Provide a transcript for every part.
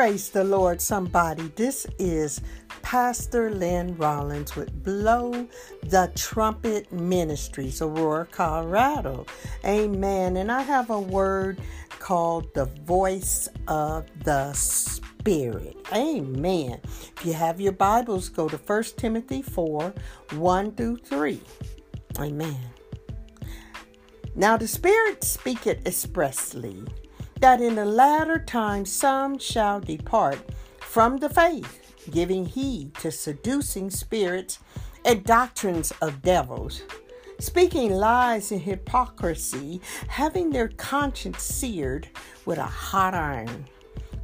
Praise the Lord, somebody. This is Pastor Lynn Rollins with Blow the Trumpet Ministries, Aurora, Colorado. Amen. And I have a word called the voice of the Spirit. Amen. If you have your Bibles, go to 1 Timothy 4, 1 through 3. Amen. Now the Spirit speaketh expressly, that in the latter time some shall depart from the faith, giving heed to seducing spirits and doctrines of devils, speaking lies and hypocrisy, having their conscience seared with a hot iron,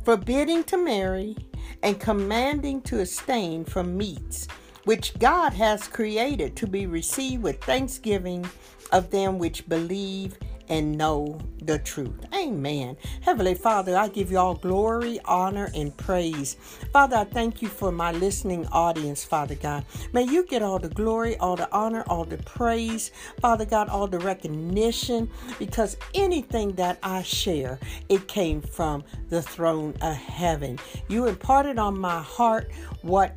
forbidding to marry, and commanding to abstain from meats, which God has created to be received with thanksgiving of them which believe and know the truth. Amen. Heavenly Father, I give you all glory, honor, and praise. Father, I thank you for my listening audience, Father God. May you get all the glory, all the honor, all the praise, Father God, all the recognition, because anything that I share, it came from the throne of heaven. You imparted on my heart what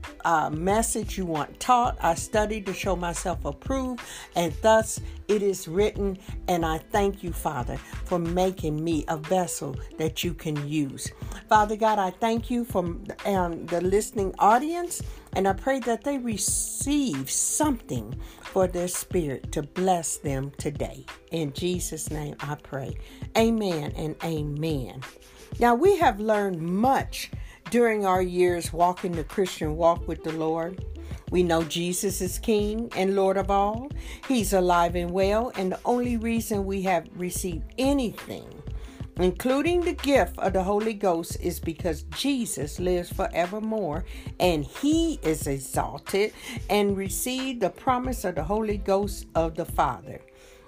message you want taught. I studied to show myself approved, and thus it is written, and I thank you, Father, for making me a vessel that you can use. Father God, I thank you for the listening audience, and I pray that they receive something for their spirit to bless them today. In Jesus' name I pray. Amen and amen. Now, we have learned much during our years walking the Christian walk with the Lord. We know Jesus is King and Lord of all. He's alive and well, and the only reason we have received anything, including the gift of the Holy Ghost, is because Jesus lives forevermore, and he is exalted and received the promise of the Holy Ghost of the Father.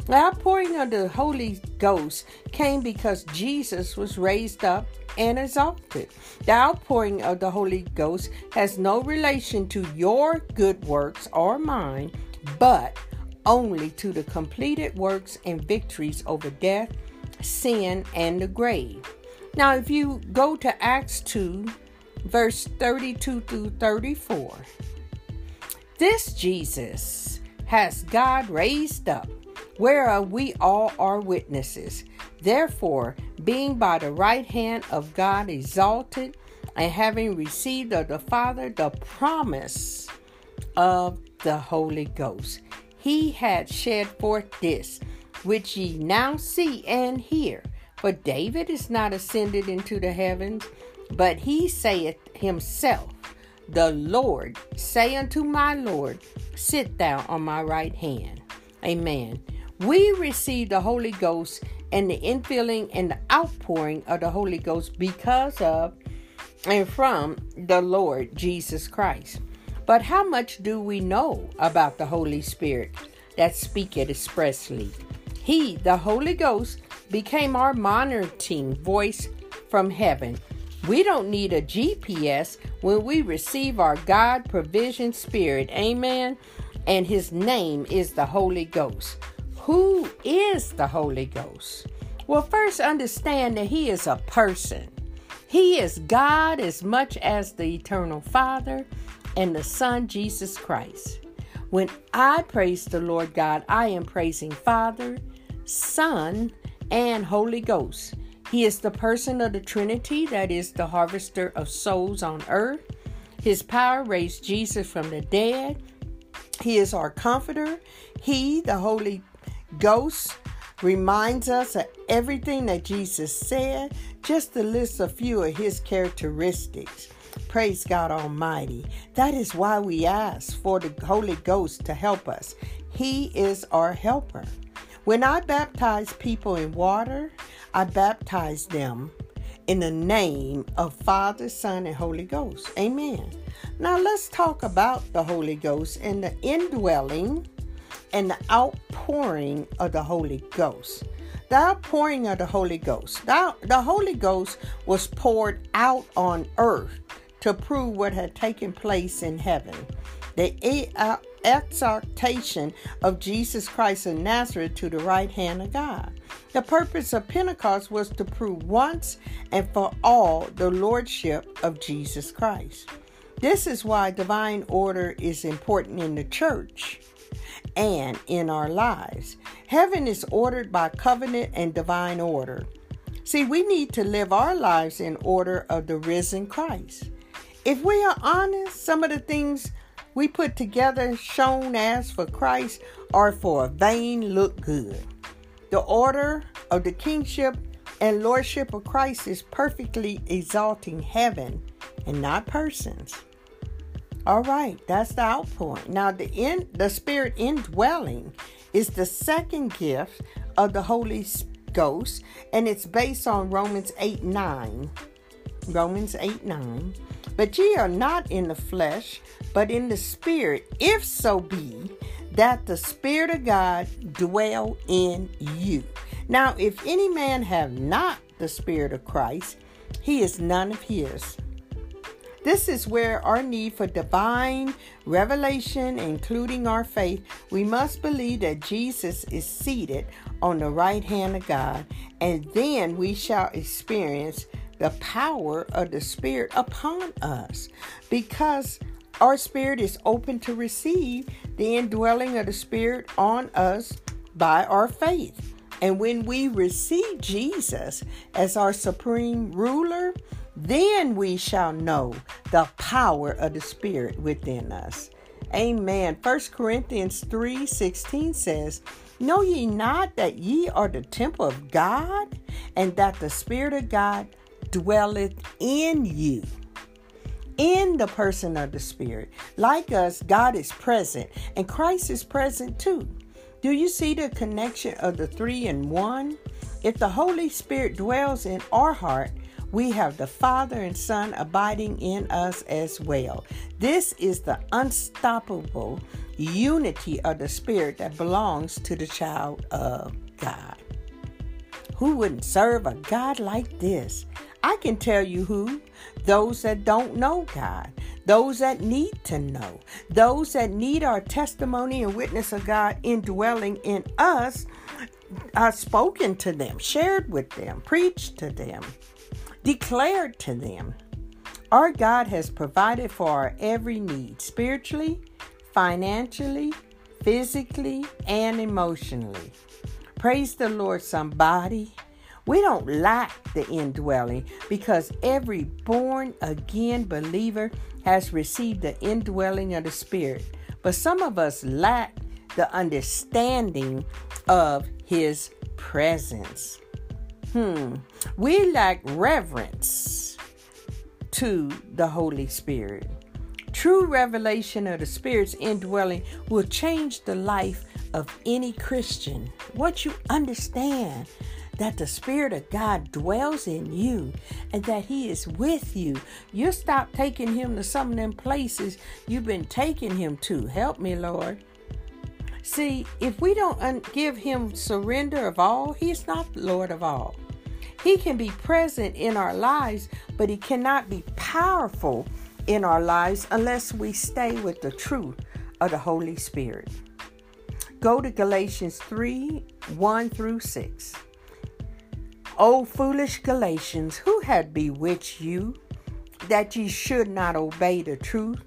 The outpouring of the Holy Ghost came because Jesus was raised up and exalted. The outpouring of the Holy Ghost has no relation to your good works or mine, but only to the completed works and victories over death, sin, and the grave. Now, if you go to Acts 2, verse 32 through 34, this Jesus has God raised up, whereof we all are witnesses. Therefore, being by the right hand of God exalted, and having received of the Father the promise of the Holy Ghost, he had shed forth this, which ye now see and hear. For David is not ascended into the heavens, but he saith himself, the Lord say unto my Lord, sit thou on my right hand. Amen. We receive the Holy Ghost and the infilling and the outpouring of the Holy Ghost because of and from the Lord Jesus Christ. But how much do we know about the Holy Spirit that speaketh expressly? He, the Holy Ghost, became our monitoring voice from heaven. We don't need a GPS when we receive our God-provisioned Spirit. Amen. And his name is the Holy Ghost. Who is the Holy Ghost? Well, first understand that he is a person. He is God as much as the eternal Father and the Son, Jesus Christ. When I praise the Lord God, I am praising Father, Son, and Holy Ghost. He is the person of the Trinity that is the harvester of souls on earth. His power raised Jesus from the dead. He is our comforter. He, the Holy Ghost, reminds us of everything that Jesus said, just to list a few of his characteristics. Praise God Almighty. That is why we ask for the Holy Ghost to help us. He is our helper. When I baptize people in water, I baptize them in the name of Father, Son, and Holy Ghost. Amen. Now let's talk about the Holy Ghost and the indwelling and the outpouring of the Holy Ghost. The outpouring of the Holy Ghost. The Holy Ghost was poured out on earth to prove what had taken place in heaven. The exaltation of Jesus Christ of Nazareth to the right hand of God. The purpose of Pentecost was to prove once and for all the lordship of Jesus Christ. This is why divine order is important in the church and in our lives. Heaven is ordered by covenant and divine order. See, we need to live our lives in order of the risen Christ. If we are honest, some of the things we put together shown as for Christ are for a vain look good. The order of the kingship and lordship of Christ is perfectly exalting heaven and not persons. All right, that's the outpouring. Now, the Spirit indwelling is the second gift of the Holy Ghost, and it's based on Romans 8:9. But ye are not in the flesh, but in the Spirit, if so be that the Spirit of God dwell in you. Now, if any man have not the Spirit of Christ, he is none of his. This is where our need for divine revelation, including our faith, we must believe that Jesus is seated on the right hand of God, and then we shall experience the power of the Spirit upon us, because our spirit is open to receive the indwelling of the Spirit on us by our faith. And when we receive Jesus as our supreme ruler, then we shall know the power of the Spirit within us. Amen. 1 Corinthians 3:16 says, Know ye not that ye are the temple of God, and that the Spirit of God dwelleth in you? In the person of the Spirit. Like us, God is present, and Christ is present too. Do you see the connection of the three in one? If the Holy Spirit dwells in our heart, we have the Father and Son abiding in us as well. This is the unstoppable unity of the Spirit that belongs to the child of God. Who wouldn't serve a God like this? I can tell you who. Those that don't know God. Those that need to know. Those that need our testimony and witness of God indwelling in us. I've spoken to them, shared with them, preached to them, declared to them. Our God has provided for our every need, spiritually, financially, physically, and emotionally. Praise the Lord, somebody. We don't lack the indwelling because every born-again believer has received the indwelling of the Spirit. But some of us lack the understanding of His presence. We lack reverence to the Holy Spirit. True revelation of the Spirit's indwelling will change the life of any Christian. Once you understand that the Spirit of God dwells in you and that He is with you, you'll stop taking Him to some of them places you've been taking Him to. Help me, Lord. See, if we don't give Him surrender of all, He's not Lord of all. He can be present in our lives, but He cannot be powerful in our lives unless we stay with the truth of the Holy Spirit. Go to Galatians 3:1-6. O foolish Galatians, who had bewitched you, that ye should not obey the truth,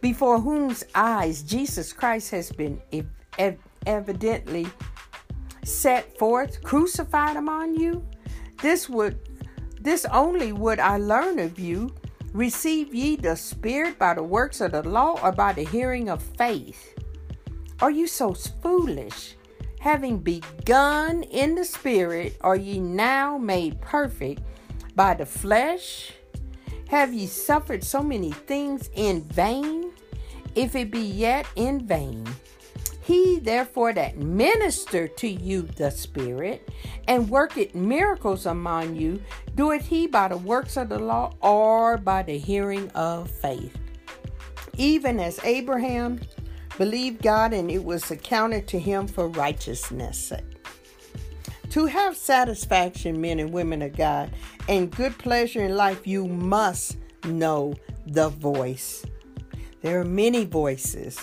before whose eyes Jesus Christ has been evidently set forth, crucified among you? This only would I learn of you. Receive ye the Spirit by the works of the law, or by the hearing of faith? Are you so foolish? Having begun in the Spirit, are ye now made perfect by the flesh? Have ye suffered so many things in vain, if it be yet in vain? He therefore that ministered to you the Spirit, and worketh miracles among you, doeth he by the works of the law, or by the hearing of faith? Even as Abraham believed God, and it was accounted to him for righteousness' sake. To have satisfaction, men and women of God, and good pleasure in life, you must know the voice. There are many voices.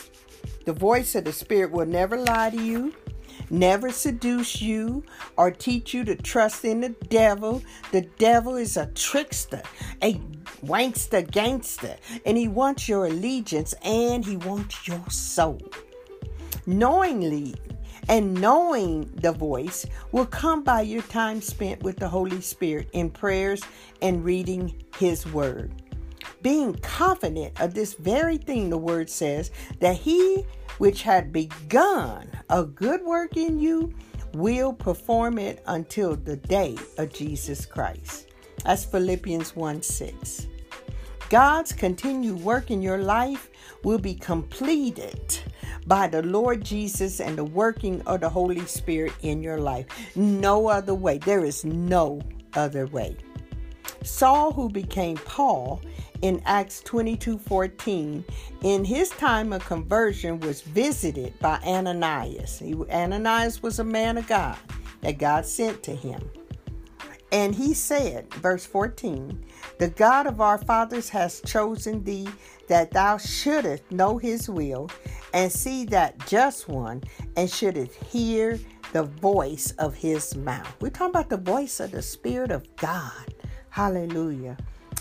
The voice of the Spirit will never lie to you, never seduce you or teach you to trust in the devil. The devil is a trickster, a wankster gangster, and he wants your allegiance and he wants your soul. Knowingly and knowing the voice will come by your time spent with the Holy Spirit in prayers and reading his word. Being confident of this very thing, the word says, that he which had begun a good work in you will perform it until the day of Jesus Christ. That's Philippians 1:6. God's continued work in your life will be completed by the Lord Jesus and the working of the Holy Spirit in your life. No other way. There is no other way. Saul, who became Paul in Acts 22:14, in his time of conversion was visited by Ananias. Ananias was a man of God that God sent to him. And he said, verse 14, "The God of our fathers has chosen thee, that thou shouldest know his will, and see that just one, and shouldest hear the voice of his mouth." We're talking about the voice of the Spirit of God. Hallelujah.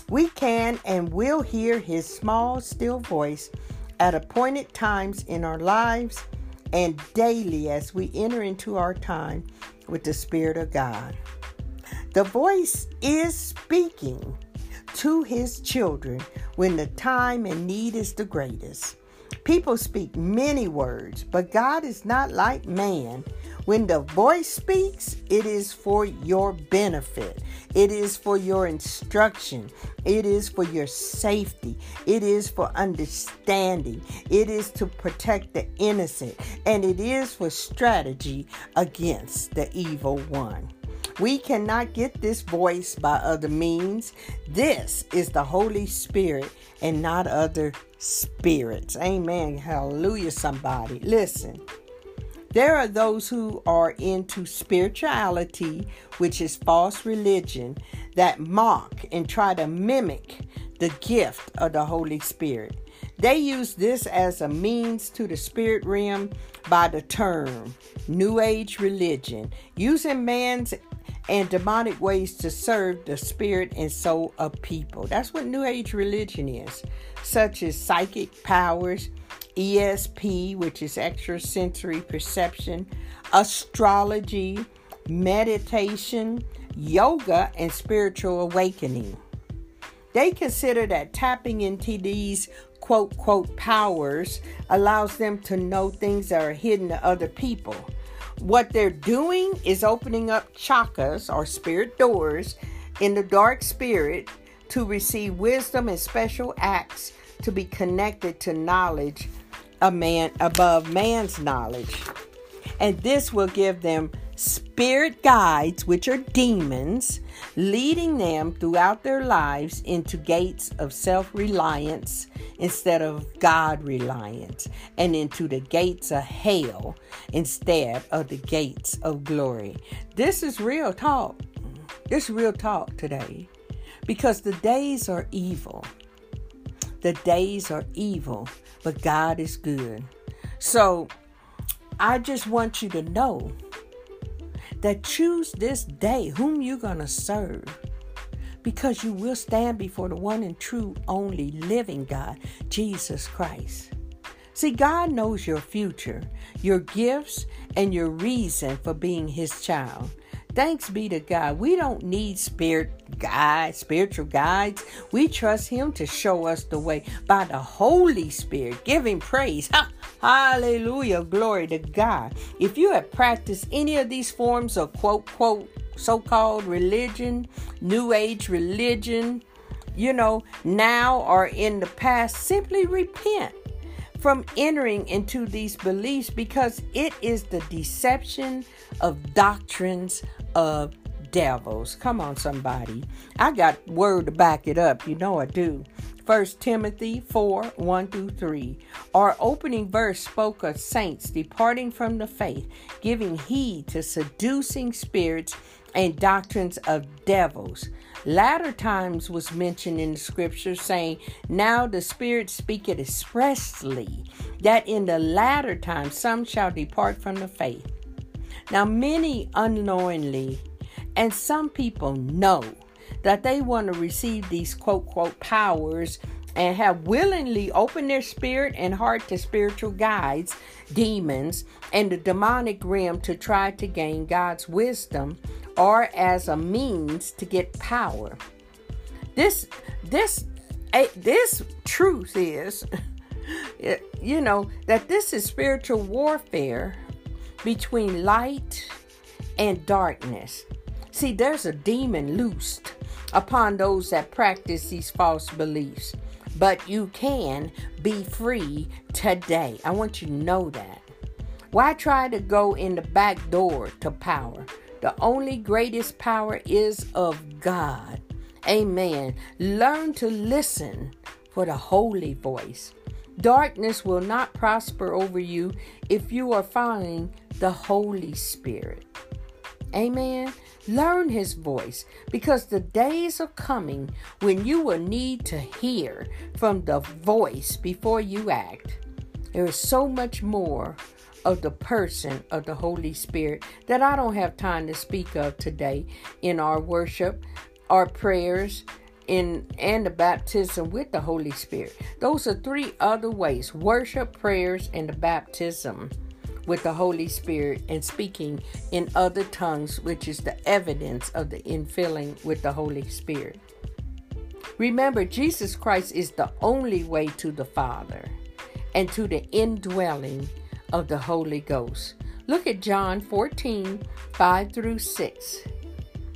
We can and will hear his small, still voice at appointed times in our lives and daily as we enter into our time with the Spirit of God. The voice is speaking to his children when the time and need is the greatest. People speak many words, but God is not like man. When the voice speaks, it is for your benefit. It is for your instruction. It is for your safety. It is for understanding. It is to protect the innocent. And it is for strategy against the evil one. We cannot get this voice by other means. This is the Holy Spirit and not other spirits. Amen. Hallelujah, somebody. Listen. There are those who are into spirituality, which is false religion, that mock and try to mimic the gift of the Holy Spirit. They use this as a means to the spirit realm by the term New Age religion, using man's and demonic ways to serve the spirit and soul of people. That's what New Age religion is, such as psychic powers, ESP, which is extrasensory perception, astrology, meditation, yoga, and spiritual awakening. They consider that tapping into these quote powers allows them to know things that are hidden to other people. What they're doing is opening up chakras or spirit doors in the dark spirit to receive wisdom and special acts to be connected to knowledge a man above man's knowledge. And this will give them spirit guides, which are demons, leading them throughout their lives into gates of self-reliance instead of God reliance, and into the gates of hell instead of the gates of glory. This is real talk. This is real talk today, because the days are evil. The days are evil, but God is good. So I just want you to know that choose this day whom you're going to serve, because you will stand before the one and true, only living God, Jesus Christ. See, God knows your future, your gifts, and your reason for being his child. Thanks be to God. We don't need spiritual guides. We trust him to show us the way by the Holy Spirit. Give him praise. Hallelujah. Glory to God. If you have practiced any of these forms of quote, so-called religion, New Age religion, now or in the past, simply repent from entering into these beliefs, because it is the deception of doctrines of devils. Come on, somebody. I got word to back it up. You know I do. 1 Timothy 4:1-3. Our opening verse spoke of saints departing from the faith, giving heed to seducing spirits and doctrines of devils. Latter times was mentioned in the scripture, saying, "Now the Spirit speaketh expressly, that in the latter times some shall depart from the faith, Now, many unknowingly, and some people know that they want to receive these quote powers and have willingly opened their spirit and heart to spiritual guides, demons, and the demonic realm to try to gain God's wisdom or as a means to get power. This truth is, you know, that this is spiritual warfare between light and darkness. See, there's a demon loosed upon those that practice these false beliefs. But you can be free today. I want you to know that. Why try to go in the back door to power? The only greatest power is of God. Amen. Learn to listen for the holy voice. Darkness will not prosper over you if you are following the Holy Spirit. Amen. Learn his voice, because the days are coming when you will need to hear from the voice before you act. There is so much more of the person of the Holy Spirit that I don't have time to speak of today in our worship, our prayers, and the baptism with the Holy Spirit. Those are three other ways: worship, prayers, and the baptism with the Holy Spirit, and speaking in other tongues, which is the evidence of the infilling with the Holy Spirit. Remember, Jesus Christ is the only way to the Father and to the indwelling of the Holy Ghost. Look at John 14:5-6.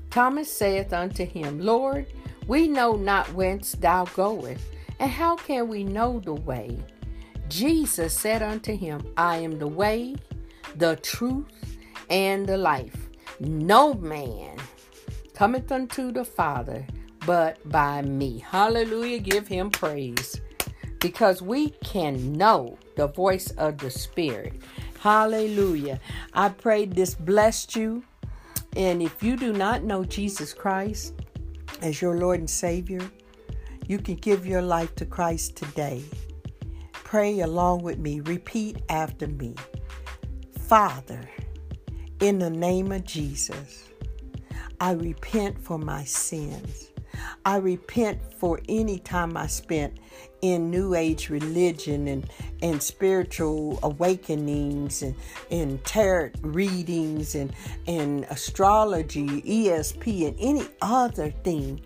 Thomas saith unto him, Lord, we know not whence thou goest, and how can we know the way? Jesus said unto him, I am the way, the truth, and the life. No man cometh unto the Father but by me. Hallelujah. Give him praise, because we can know the voice of the Spirit. Hallelujah. I pray this blessed you. And if you do not know Jesus Christ as your Lord and Savior, you can give your life to Christ today. Pray along with me. Repeat after me. Father, in the name of Jesus, I repent for my sins. I repent for any time I spent in New Age religion and spiritual awakenings and tarot readings and astrology, ESP, and any other thing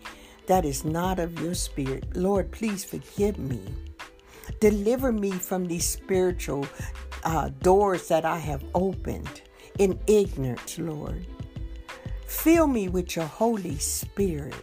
that is not of your spirit. Lord, please forgive me. Deliver me from these spiritual doors that I have opened in ignorance, Lord. Fill me with your Holy Spirit.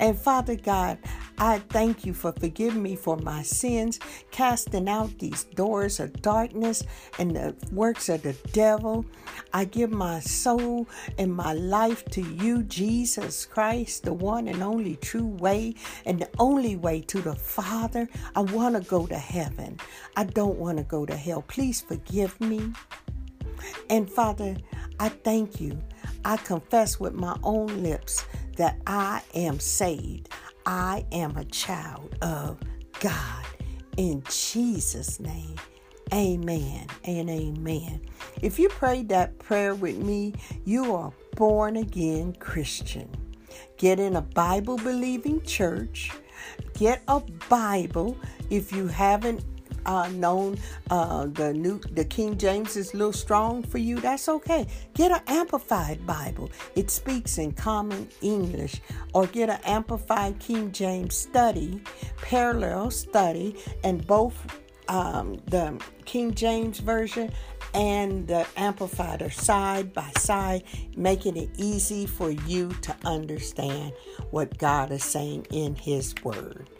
And Father God, I thank you for forgiving me for my sins, casting out these doors of darkness and the works of the devil. I give my soul and my life to you, Jesus Christ, the one and only true way and the only way to the Father. I want to go to heaven. I don't want to go to hell. Please forgive me. And Father, I thank you. I confess with my own lips that I am saved. I am a child of God. In Jesus' name, amen and amen. If you prayed that prayer with me, you are born again Christian. Get in a Bible-believing church. Get a Bible if you haven't known the King James is a little strong for you. That's okay. Get an Amplified Bible. It speaks in common English. Or get an Amplified King James study, parallel study, and both the King James Version and the Amplified are side by side, making it easy for you to understand what God is saying in his word.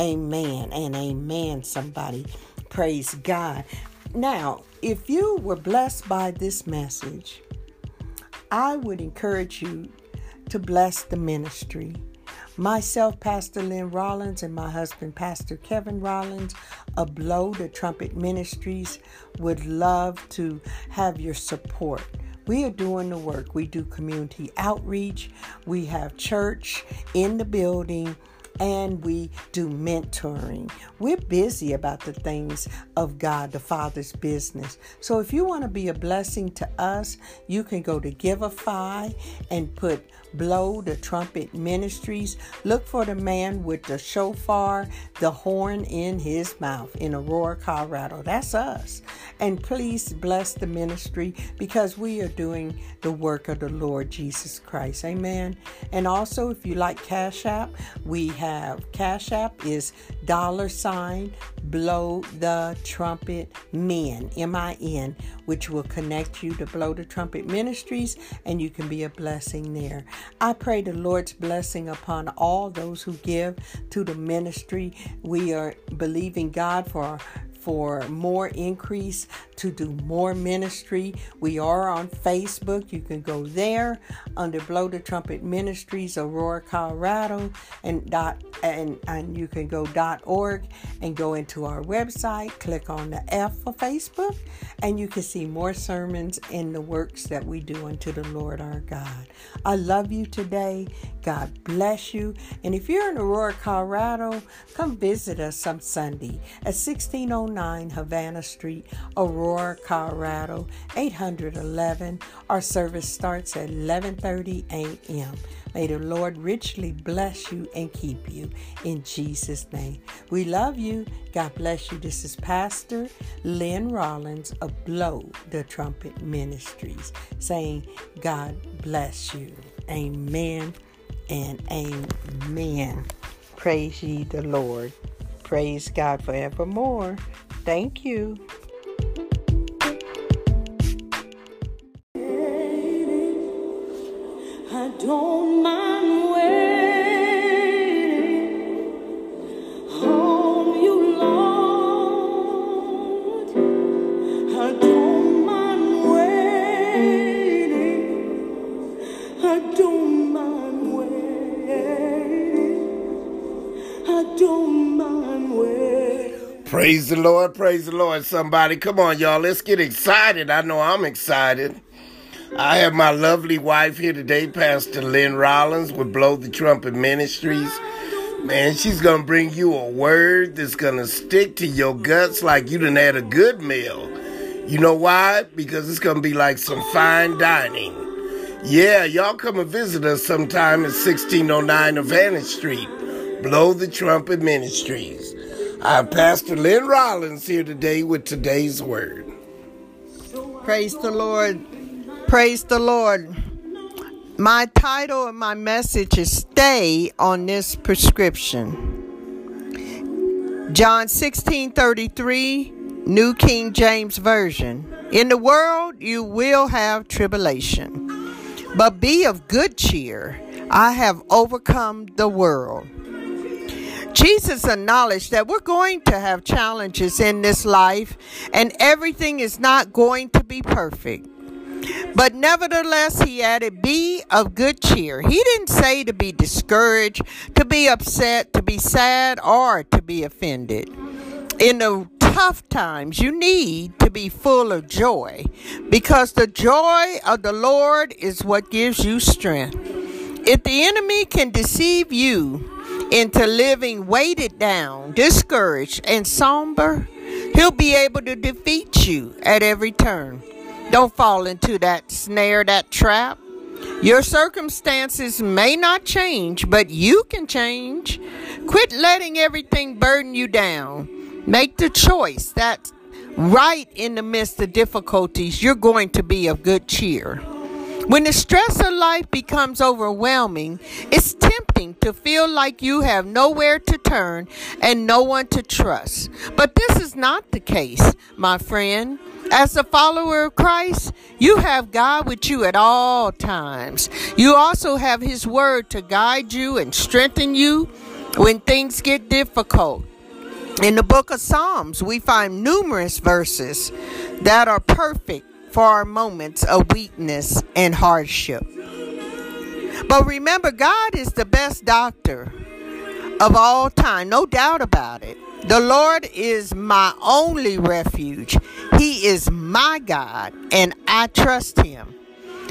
Amen and amen, somebody. Praise God. Now, if you were blessed by this message, I would encourage you to bless the ministry. Myself, Pastor Lynn Rollins, and my husband, Pastor Kevin Rollins, of Blow the Trumpet Ministries, would love to have your support. We are doing the work. We do community outreach. We have church in the building. and we do mentoring. We're busy about the things of God, the Father's business. So if you want to be a blessing to us, you can go to Givelify and put Blow the Trumpet Ministries. Look for the man with the shofar, the horn in his mouth in Aurora, Colorado. That's us. And please bless the ministry because we are doing the work of the Lord Jesus Christ. Amen. And also, if you like Cash App, we have Cash App is $ Blow the Trumpet Men, M-I-N, which will connect you to Blow the Trumpet Ministries, and you can be a blessing there. I pray the Lord's blessing upon all those who give to the ministry. We are believing God for more increase, to do more ministry. We are on Facebook. You can go there under Blow the Trumpet Ministries, Aurora, Colorado, and you can go .org and go into our website, click on the F for Facebook, and you can see more sermons and the works that we do unto the Lord our God. I love you today. God bless you. And if you're in Aurora, Colorado, come visit us some Sunday at 1609 Havana Street, Aurora, Colorado, 811. Our service starts at 11:30 a.m. May the Lord richly bless you and keep you in Jesus' name. We love you. God bless you. This is Pastor Lynn Rollins of Blow the Trumpet Ministries saying, God bless you. Amen and amen. Praise ye the Lord. Praise God forevermore. Thank you. Baby, I don't mind waiting on you, Lord. I don't mind waiting. I don't mind waiting. I don't mind. Praise the Lord, praise the Lord, somebody. Come on, y'all, let's get excited. I know I'm excited. I have my lovely wife here today, Pastor Lynn Rollins with Blow the Trumpet Ministries. Man, she's going to bring you a word that's going to stick to your guts like you done had a good meal. You know why? Because it's going to be like some fine dining. Yeah, y'all come and visit us sometime at 1609 Havana Street. Blow the Trumpet Ministries. I'm Pastor Lynn Rollins here today with today's word. Praise the Lord. Praise the Lord. My title and my message is Stay on This Prescription. John 16:33, New King James Version. In the world you will have tribulation, but be of good cheer. I have overcome the world. Jesus acknowledged that we're going to have challenges in this life and everything is not going to be perfect. But nevertheless, he added, be of good cheer. He didn't say to be discouraged, to be upset, to be sad, or to be offended. In the tough times, you need to be full of joy because the joy of the Lord is what gives you strength. If the enemy can deceive you into living weighted down, discouraged, and somber, he'll be able to defeat you at every turn. Don't fall into that snare, that trap. Your circumstances may not change, but you can change. Quit letting everything burden you down. Make the choice that right in the midst of difficulties, you're going to be of good cheer. When the stress of life becomes overwhelming, it's tempting to feel like you have nowhere to turn and no one to trust. But this is not the case, my friend. As a follower of Christ, you have God with you at all times. You also have His Word to guide you and strengthen you when things get difficult. In the book of Psalms, we find numerous verses that are perfect for our moments of weakness and hardship. But remember, God is the best doctor of all time, no doubt about it. The Lord is my only refuge. He is my God, and I trust Him.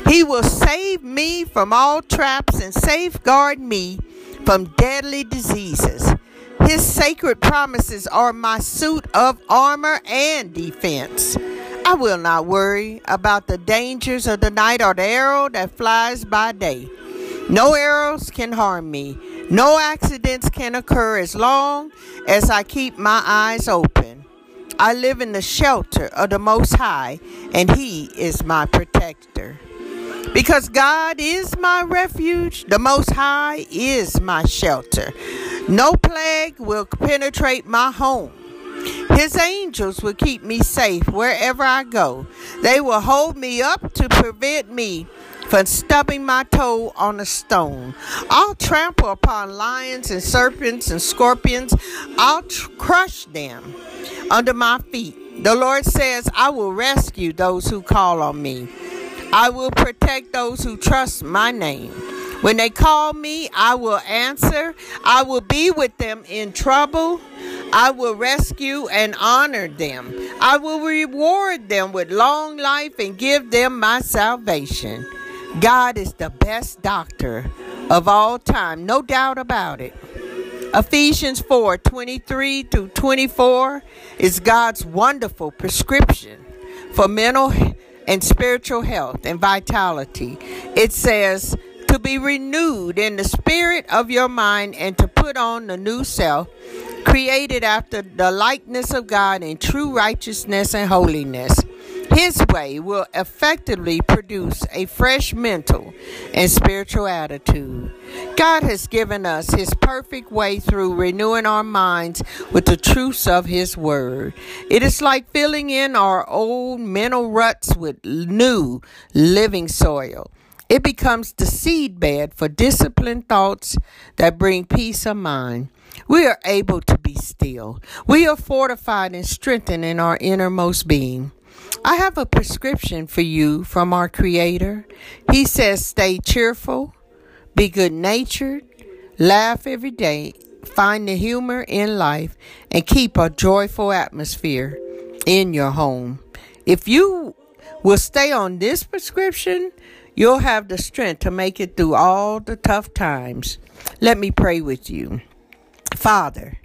He will save me from all traps and safeguard me from deadly diseases. His sacred promises are my suit of armor and defense. I will not worry about the dangers of the night or the arrow that flies by day. No arrows can harm me. No accidents can occur as long as I keep my eyes open. I live in the shelter of the Most High, and He is my protector. Because God is my refuge, the Most High is my shelter. No plague will penetrate my home. His angels will keep me safe wherever I go. They will hold me up to prevent me from stubbing my toe on a stone. I'll trample upon lions and serpents and scorpions. I'll crush them under my feet. The Lord says, I will rescue those who call on me. I will protect those who trust my name. When they call me, I will answer. I will be with them in trouble. I will rescue and honor them. I will reward them with long life and give them my salvation. God is the best doctor of all time, no doubt about it. Ephesians 4:23 through 24 is God's wonderful prescription for mental and spiritual health and vitality. It says, to be renewed in the spirit of your mind and to put on the new self, created after the likeness of God in true righteousness and holiness. His way will effectively produce a fresh mental and spiritual attitude. God has given us His perfect way through renewing our minds with the truths of His Word. It is like filling in our old mental ruts with new living soil. It becomes the seedbed for disciplined thoughts that bring peace of mind. We are able to be still. We are fortified and strengthened in our innermost being. I have a prescription for you from our Creator. He says, stay cheerful, be good-natured, laugh every day, find the humor in life, and keep a joyful atmosphere in your home. If you will stay on this prescription, you'll have the strength to make it through all the tough times. Let me pray with you. Father,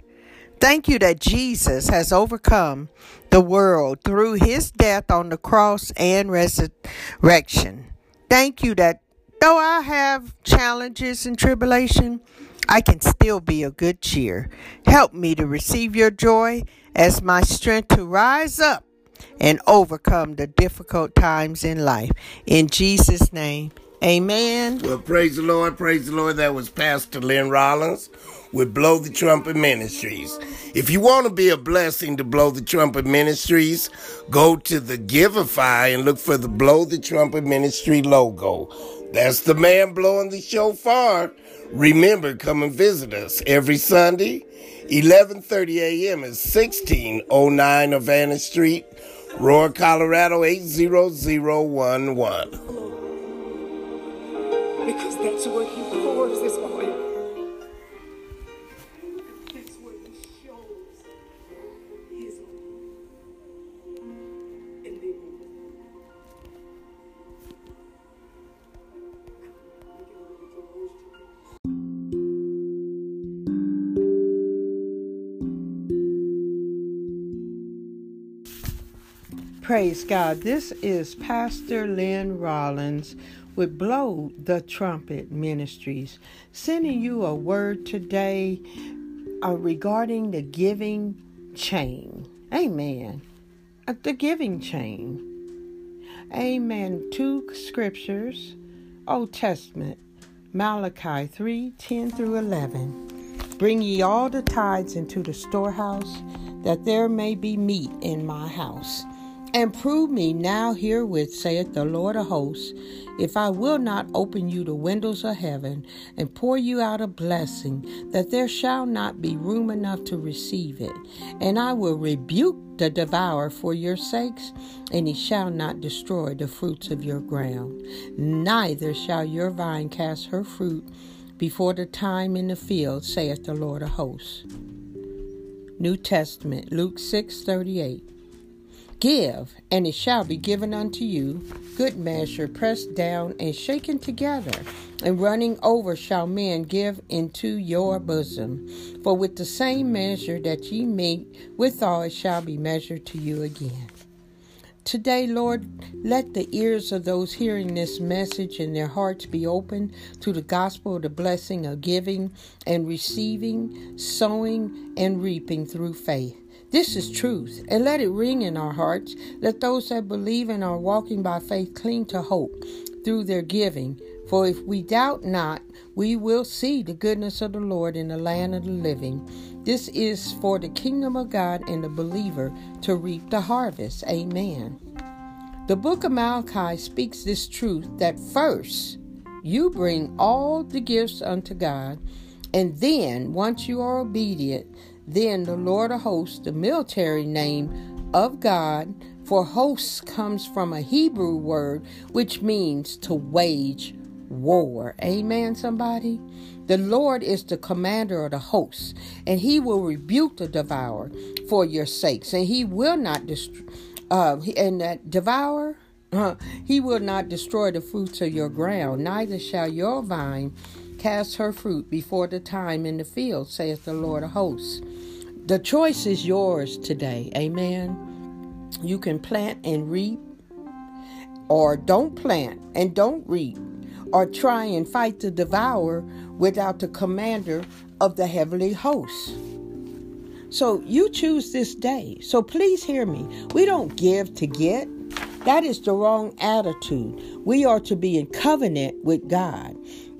thank you that Jesus has overcome the world through His death on the cross and resurrection. Thank you that though I have challenges and tribulation, I can still be of good cheer. Help me to receive your joy as my strength to rise up and overcome the difficult times in life. In Jesus' name, amen. Well, praise the Lord, praise the Lord. That was Pastor Lynn Rollins with Blow the Trumpet Ministries. If you want to be a blessing to Blow the Trumpet Ministries, go to the Givelify and look for the Blow the Trumpet Ministry logo. That's the man blowing the shofar. Remember, come and visit us every Sunday, 11:30 a.m. at 1609 Havana Street, Aurora, Colorado, 80011. Because that's where He pours His oil. Praise God. This is Pastor Lynn Rollins with Blow the Trumpet Ministries, sending you a word today regarding the giving chain. Amen. The giving chain. Amen. Two scriptures, Old Testament, Malachi 3:10 through 11. Bring ye all the tithes into the storehouse, that there may be meat in my house. And prove me now herewith, saith the Lord of hosts, if I will not open you the windows of heaven, and pour you out a blessing, that there shall not be room enough to receive it. And I will rebuke the devourer for your sakes, and he shall not destroy the fruits of your ground. Neither shall your vine cast her fruit before the time in the field, saith the Lord of hosts. New Testament, Luke 6:38. Give, and it shall be given unto you. Good measure, pressed down and shaken together, and running over shall men give into your bosom. For with the same measure that ye meet withal, it shall be measured to you again. Today, Lord, let the ears of those hearing this message and their hearts be open to the gospel of the blessing of giving and receiving, sowing and reaping through faith. This is truth, and let it ring in our hearts. Let those that believe and are walking by faith cling to hope through their giving. For if we doubt not, we will see the goodness of the Lord in the land of the living. This is for the kingdom of God and the believer to reap the harvest. Amen. The book of Malachi speaks this truth, that first you bring all the gifts unto God, and then once you are obedient, then the Lord of hosts, the military name of God, for hosts comes from a Hebrew word, which means to wage war. Amen, somebody? The Lord is the commander of the hosts, and he will rebuke the devourer for your sakes, and he will not he will not destroy the fruits of your ground, neither shall your vine cast her fruit before the time in the field, saith the Lord of hosts. The choice is yours today. Amen. You can plant and reap, or don't plant and don't reap, or try and fight the devourer without the commander of the heavenly hosts. So you choose this day. So please hear me. We don't give to get. That is the wrong attitude. We are to be in covenant with God.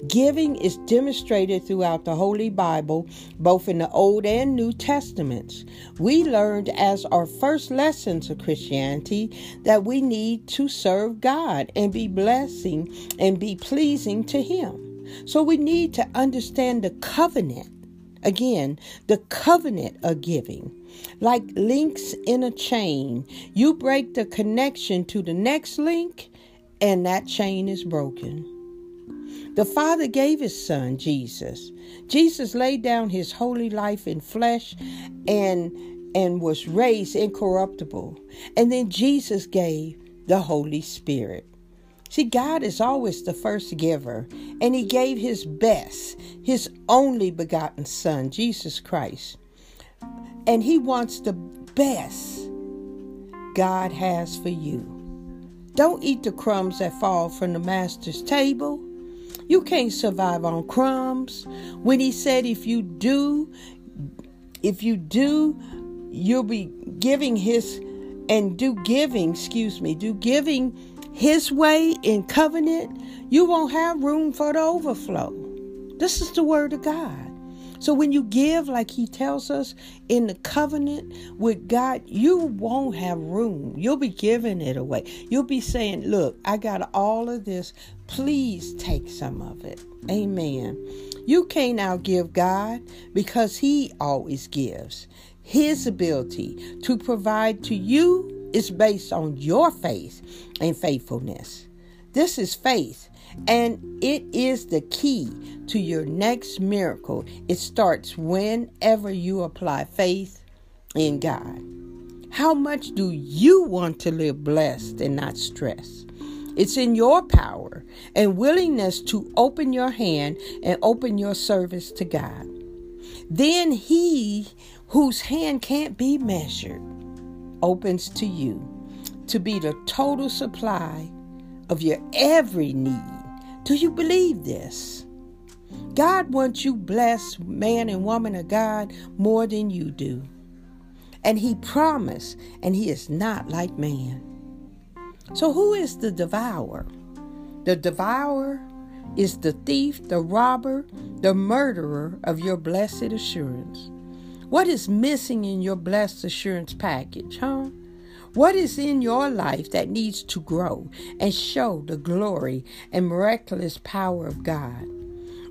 Giving is demonstrated throughout the Holy Bible, both in the Old and New Testaments. We learned as our first lessons of Christianity that we need to serve God and be blessing and be pleasing to Him. So we need to understand the covenant. Again, the covenant of giving. Like links in a chain, you break the connection to the next link, and that chain is broken. The Father gave his son, Jesus. Jesus laid down his holy life in flesh and was raised incorruptible. And then Jesus gave the Holy Spirit. See, God is always the first giver, and he gave his best, his only begotten son, Jesus Christ. And he wants the best God has for you. Don't eat the crumbs that fall from the master's table. You can't survive on crumbs. When he said, if you do, you'll be giving do giving his way in covenant, you won't have room for the overflow. This is the word of God. So when you give, like he tells us, in the covenant with God, you won't have room. You'll be giving it away. You'll be saying, look, I got all of this. Please take some of it. Amen. You can't outgive God, because he always gives. His ability to provide to you is based on your faith and faithfulness. This is faith. And it is the key to your next miracle. It starts whenever you apply faith in God. How much do you want to live blessed and not stressed? It's in your power and willingness to open your hand and open your service to God. Then he whose hand can't be measured opens to you to be the total supply of your every need. Do you believe this? God wants you blessed, man and woman of God, more than you do. And he promised, and he is not like man. So who is the devourer? The devourer is the thief, the robber, the murderer of your blessed assurance. What is missing in your blessed assurance package, huh? What is in your life that needs to grow and show the glory and miraculous power of God?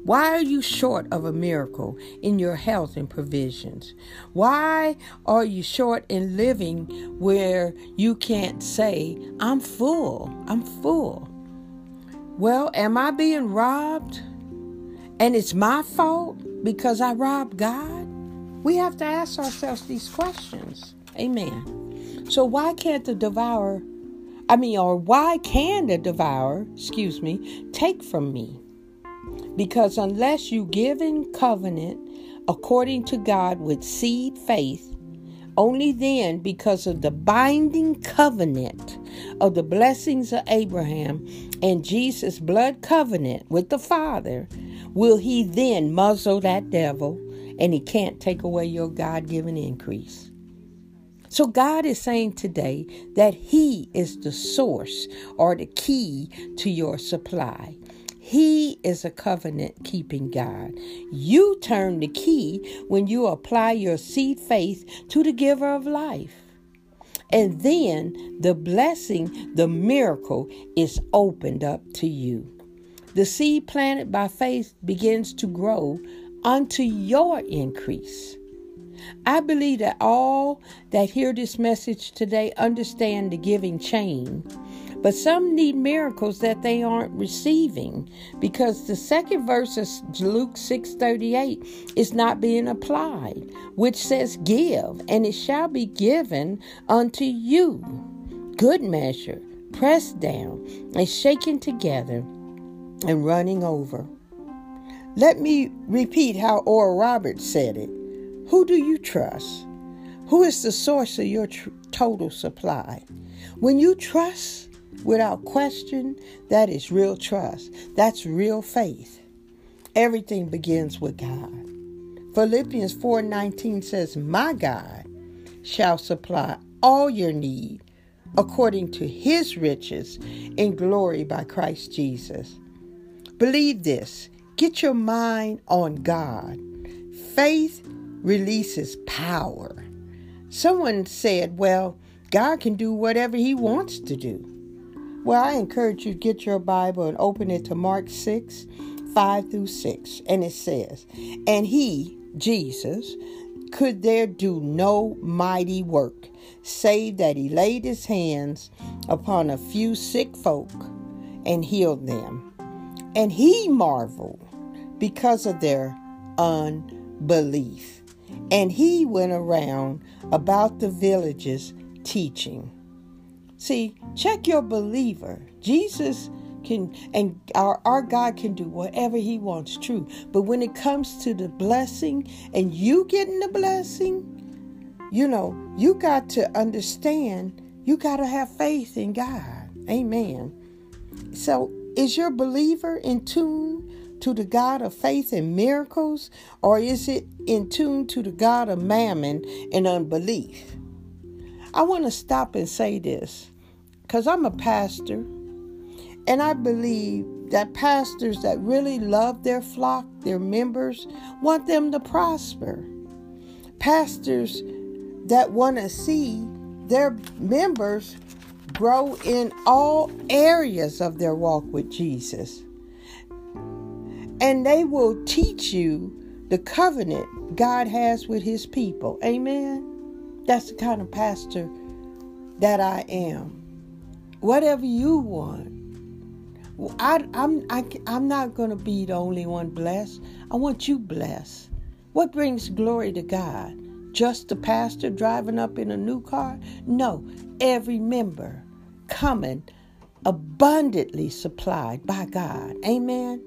Why are you short of a miracle in your health and provisions? Why are you short in living where you can't say, I'm full, I'm full? Well, am I being robbed? And it's my fault because I robbed God? We have to ask ourselves these questions. Amen. So why can the devourer take from me? Because unless you give in covenant according to God with seed faith, only then, because of the binding covenant of the blessings of Abraham and Jesus' blood covenant with the Father, will he then muzzle that devil, and he can't take away your God-given increase. So God is saying today that he is the source or the key to your supply. He is a covenant-keeping God. You turn the key when you apply your seed faith to the giver of life. And then the blessing, the miracle, is opened up to you. The seed planted by faith begins to grow unto your increase. I believe that all that hear this message today understand the giving chain. But some need miracles that they aren't receiving because the second verse of Luke 6:38 is not being applied, which says, "Give, and it shall be given unto you. Good measure, pressed down, and shaken together, and running over." Let me repeat how Oral Roberts said it. Who do you trust? Who is the source of your total supply? When you trust without question, that is real trust. That's real faith. Everything begins with God. Philippians 4:19 says, "My God shall supply all your need according to his riches in glory by Christ Jesus." Believe this. Get your mind on God. Faith releases power. Someone said, "Well, God can do whatever he wants to do." Well, I encourage you to get your Bible and open it to Mark 6:5-6. And it says, "And he," Jesus, "could there do no mighty work, save that he laid his hands upon a few sick folk and healed them. And he marveled because of their unbelief. And he went around about the villages teaching." See, check your believer. Jesus can, and our God can do whatever he wants, true. But when it comes to the blessing and you getting the blessing, you got to understand, you got to have faith in God. Amen. So is your believer in tune to the God of faith and miracles, or is it in tune to the God of mammon and unbelief? I want to stop and say this because I'm a pastor, and I believe that pastors that really love their flock, their members, want them to prosper. Pastors that want to see their members grow in all areas of their walk with Jesus. And they will teach you the covenant God has with his people. Amen. That's the kind of pastor that I am. Whatever you want, I'm not going to be the only one blessed. I want you blessed. What brings glory to God? Just the pastor driving up in a new car? No, every member coming abundantly supplied by God. Amen.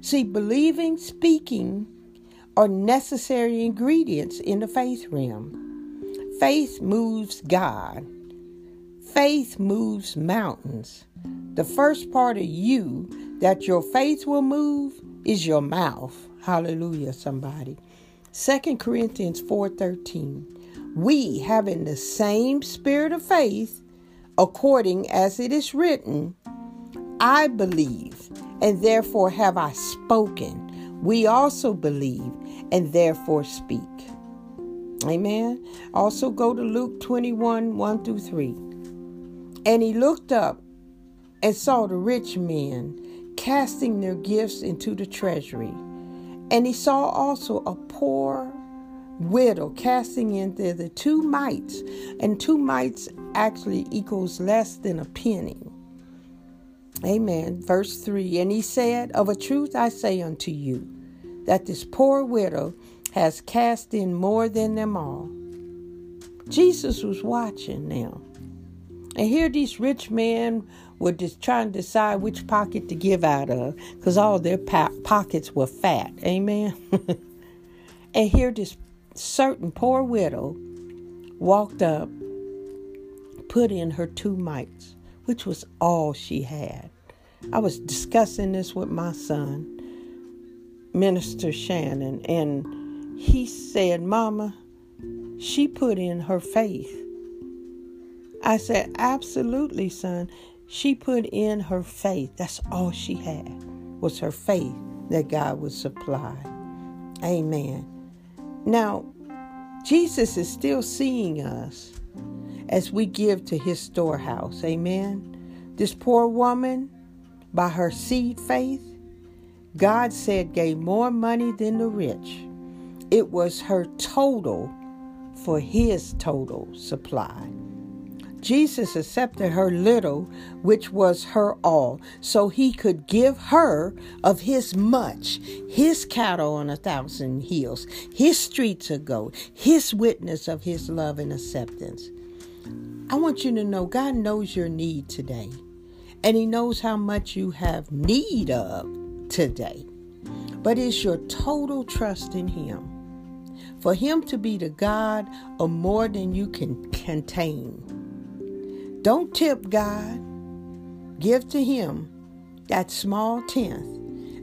See, believing, speaking are necessary ingredients in the faith realm. Faith moves God. Faith moves mountains. The first part of you that your faith will move is your mouth. Hallelujah, somebody. 2 Corinthians 4:13. "We, having the same spirit of faith, according as it is written, I believe, and therefore have I spoken. We also believe, and therefore speak." Amen. Also go to Luke 21:1-3. "And he looked up and saw the rich men casting their gifts into the treasury. And he saw also a poor widow casting in there the two mites." And two mites actually equals less than a penny. Amen. Verse 3. "And he said, Of a truth I say unto you, that this poor widow has cast in more than them all. Jesus was watching now. And here these rich men were just trying to decide which pocket to give out of, because all their pockets were fat. Amen. And here this certain poor widow walked up, put in her 2 mites, which was all she had. I was discussing this with my son, Minister Shannon, and he said, "Mama, she put in her faith." I said, "Absolutely, son. She put in her faith. That's all she had, was her faith that God would supply." Amen. Now, Jesus is still seeing us as we give to his storehouse. Amen. This poor woman, by her seed faith, God said gave more money than the rich. It was her total for his total supply. Jesus accepted her little, which was her all, so he could give her of his much, his cattle on 1,000 hills, his streets of gold, his witness of his love and acceptance. I want you to know God knows your need today, and he knows how much you have need of today. But it's your total trust in him, for him to be the God of more than you can contain. Don't tip God. Give to him that small tenth,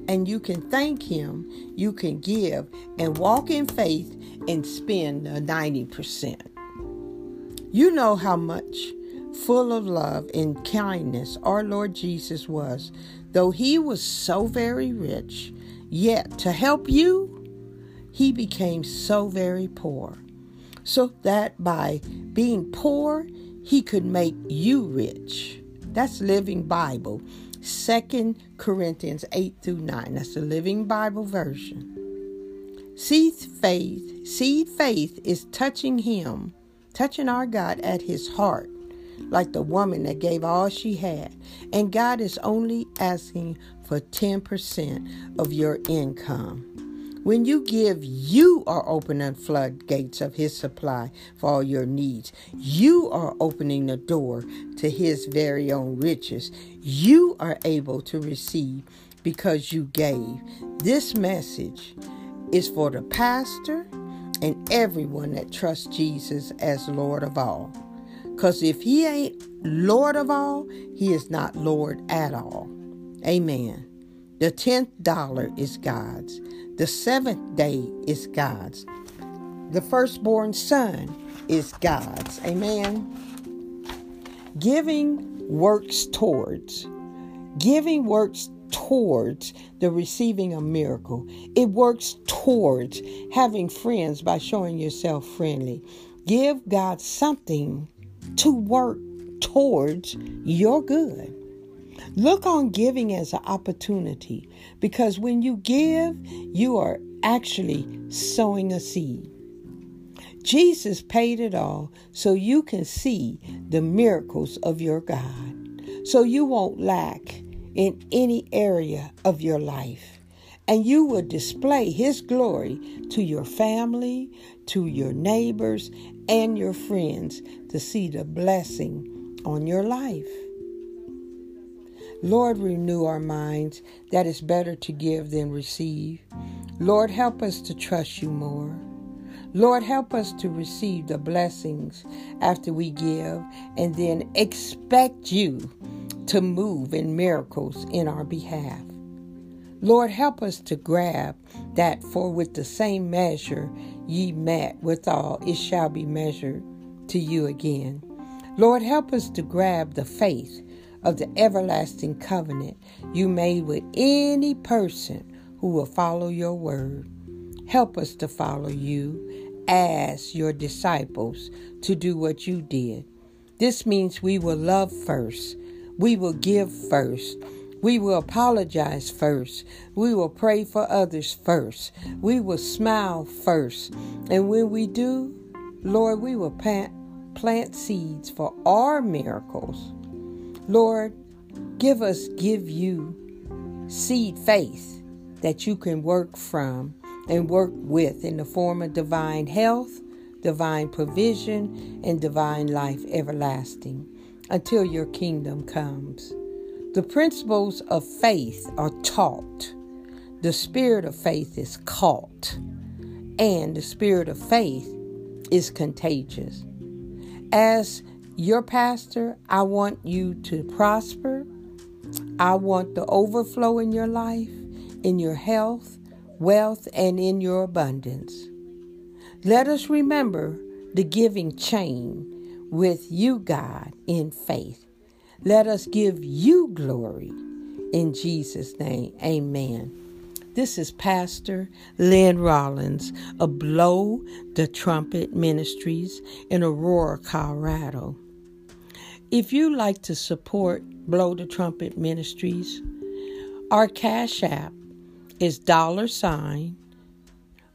and you can thank him, you can give, and walk in faith and spend 90%. You know how much full of love and kindness our Lord Jesus was. Though he was so very rich, yet to help you, he became so very poor, so that by being poor, he could make you rich. That's Living Bible, 2 Corinthians 8-9. That's the Living Bible version. Seed faith is touching him, touching our God at his heart, like the woman that gave all she had. And God is only asking for 10% of your income. When you give, you are opening floodgates of his supply for all your needs. You are opening the door to his very own riches. You are able to receive because you gave. This message is for the pastor and everyone that trusts Jesus as Lord of all. Because if he ain't Lord of all, he is not Lord at all. Amen. The $10 is God's. The 7th day is God's. The firstborn son is God's. Amen. Giving works towards the receiving a miracle. It works towards having friends by showing yourself friendly. Give God something to work towards your good. Look on giving as an opportunity, because when you give, you are actually sowing a seed. Jesus paid it all so you can see the miracles of your God, so you won't lack in any area of your life. And you will display his glory to your family, to your neighbors, and your friends to see the blessing on your life. Lord, renew our minds that it's better to give than receive. Lord, help us to trust you more. Lord, help us to receive the blessings after we give, and then expect you to move in miracles in our behalf. Lord, help us to grab that, for with the same measure ye met withal, it shall be measured to you again. Lord, help us to grab the faith of the everlasting covenant you made with any person who will follow your word. Help us to follow you as your disciples to do what you did. This means we will love first. We will give first. We will apologize first. We will pray for others first. We will smile first. And when we do, Lord, we will plant seeds for our miracles. Lord, give you seed faith that you can work from and work with in the form of divine health, divine provision, and divine life everlasting until your kingdom comes. The principles of faith are taught. The spirit of faith is caught, and the spirit of faith is contagious. As your pastor, I want you to prosper. I want the overflow in your life, in your health, wealth, and in your abundance. Let us remember the giving chain with you, God, in faith. Let us give you glory in Jesus' name. Amen. This is Pastor Lynn Rollins of Blow the Trumpet Ministries in Aurora, Colorado. If you like to support Blow the Trumpet Ministries, our Cash App is $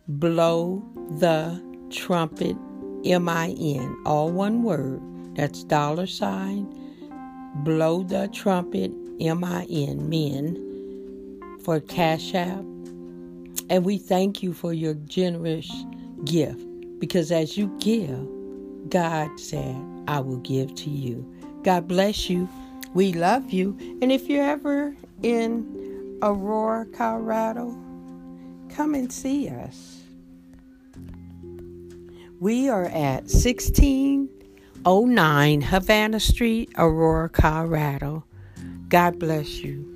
Blow the Trumpet, MIN, all one word. That's $ Blow the Trumpet, MIN, men, for Cash App. And we thank you for your generous gift, because as you give, God said, I will give to you. God bless you. We love you. And if you're ever in Aurora, Colorado, come and see us. We are at 1609 Havana Street, Aurora, Colorado. God bless you.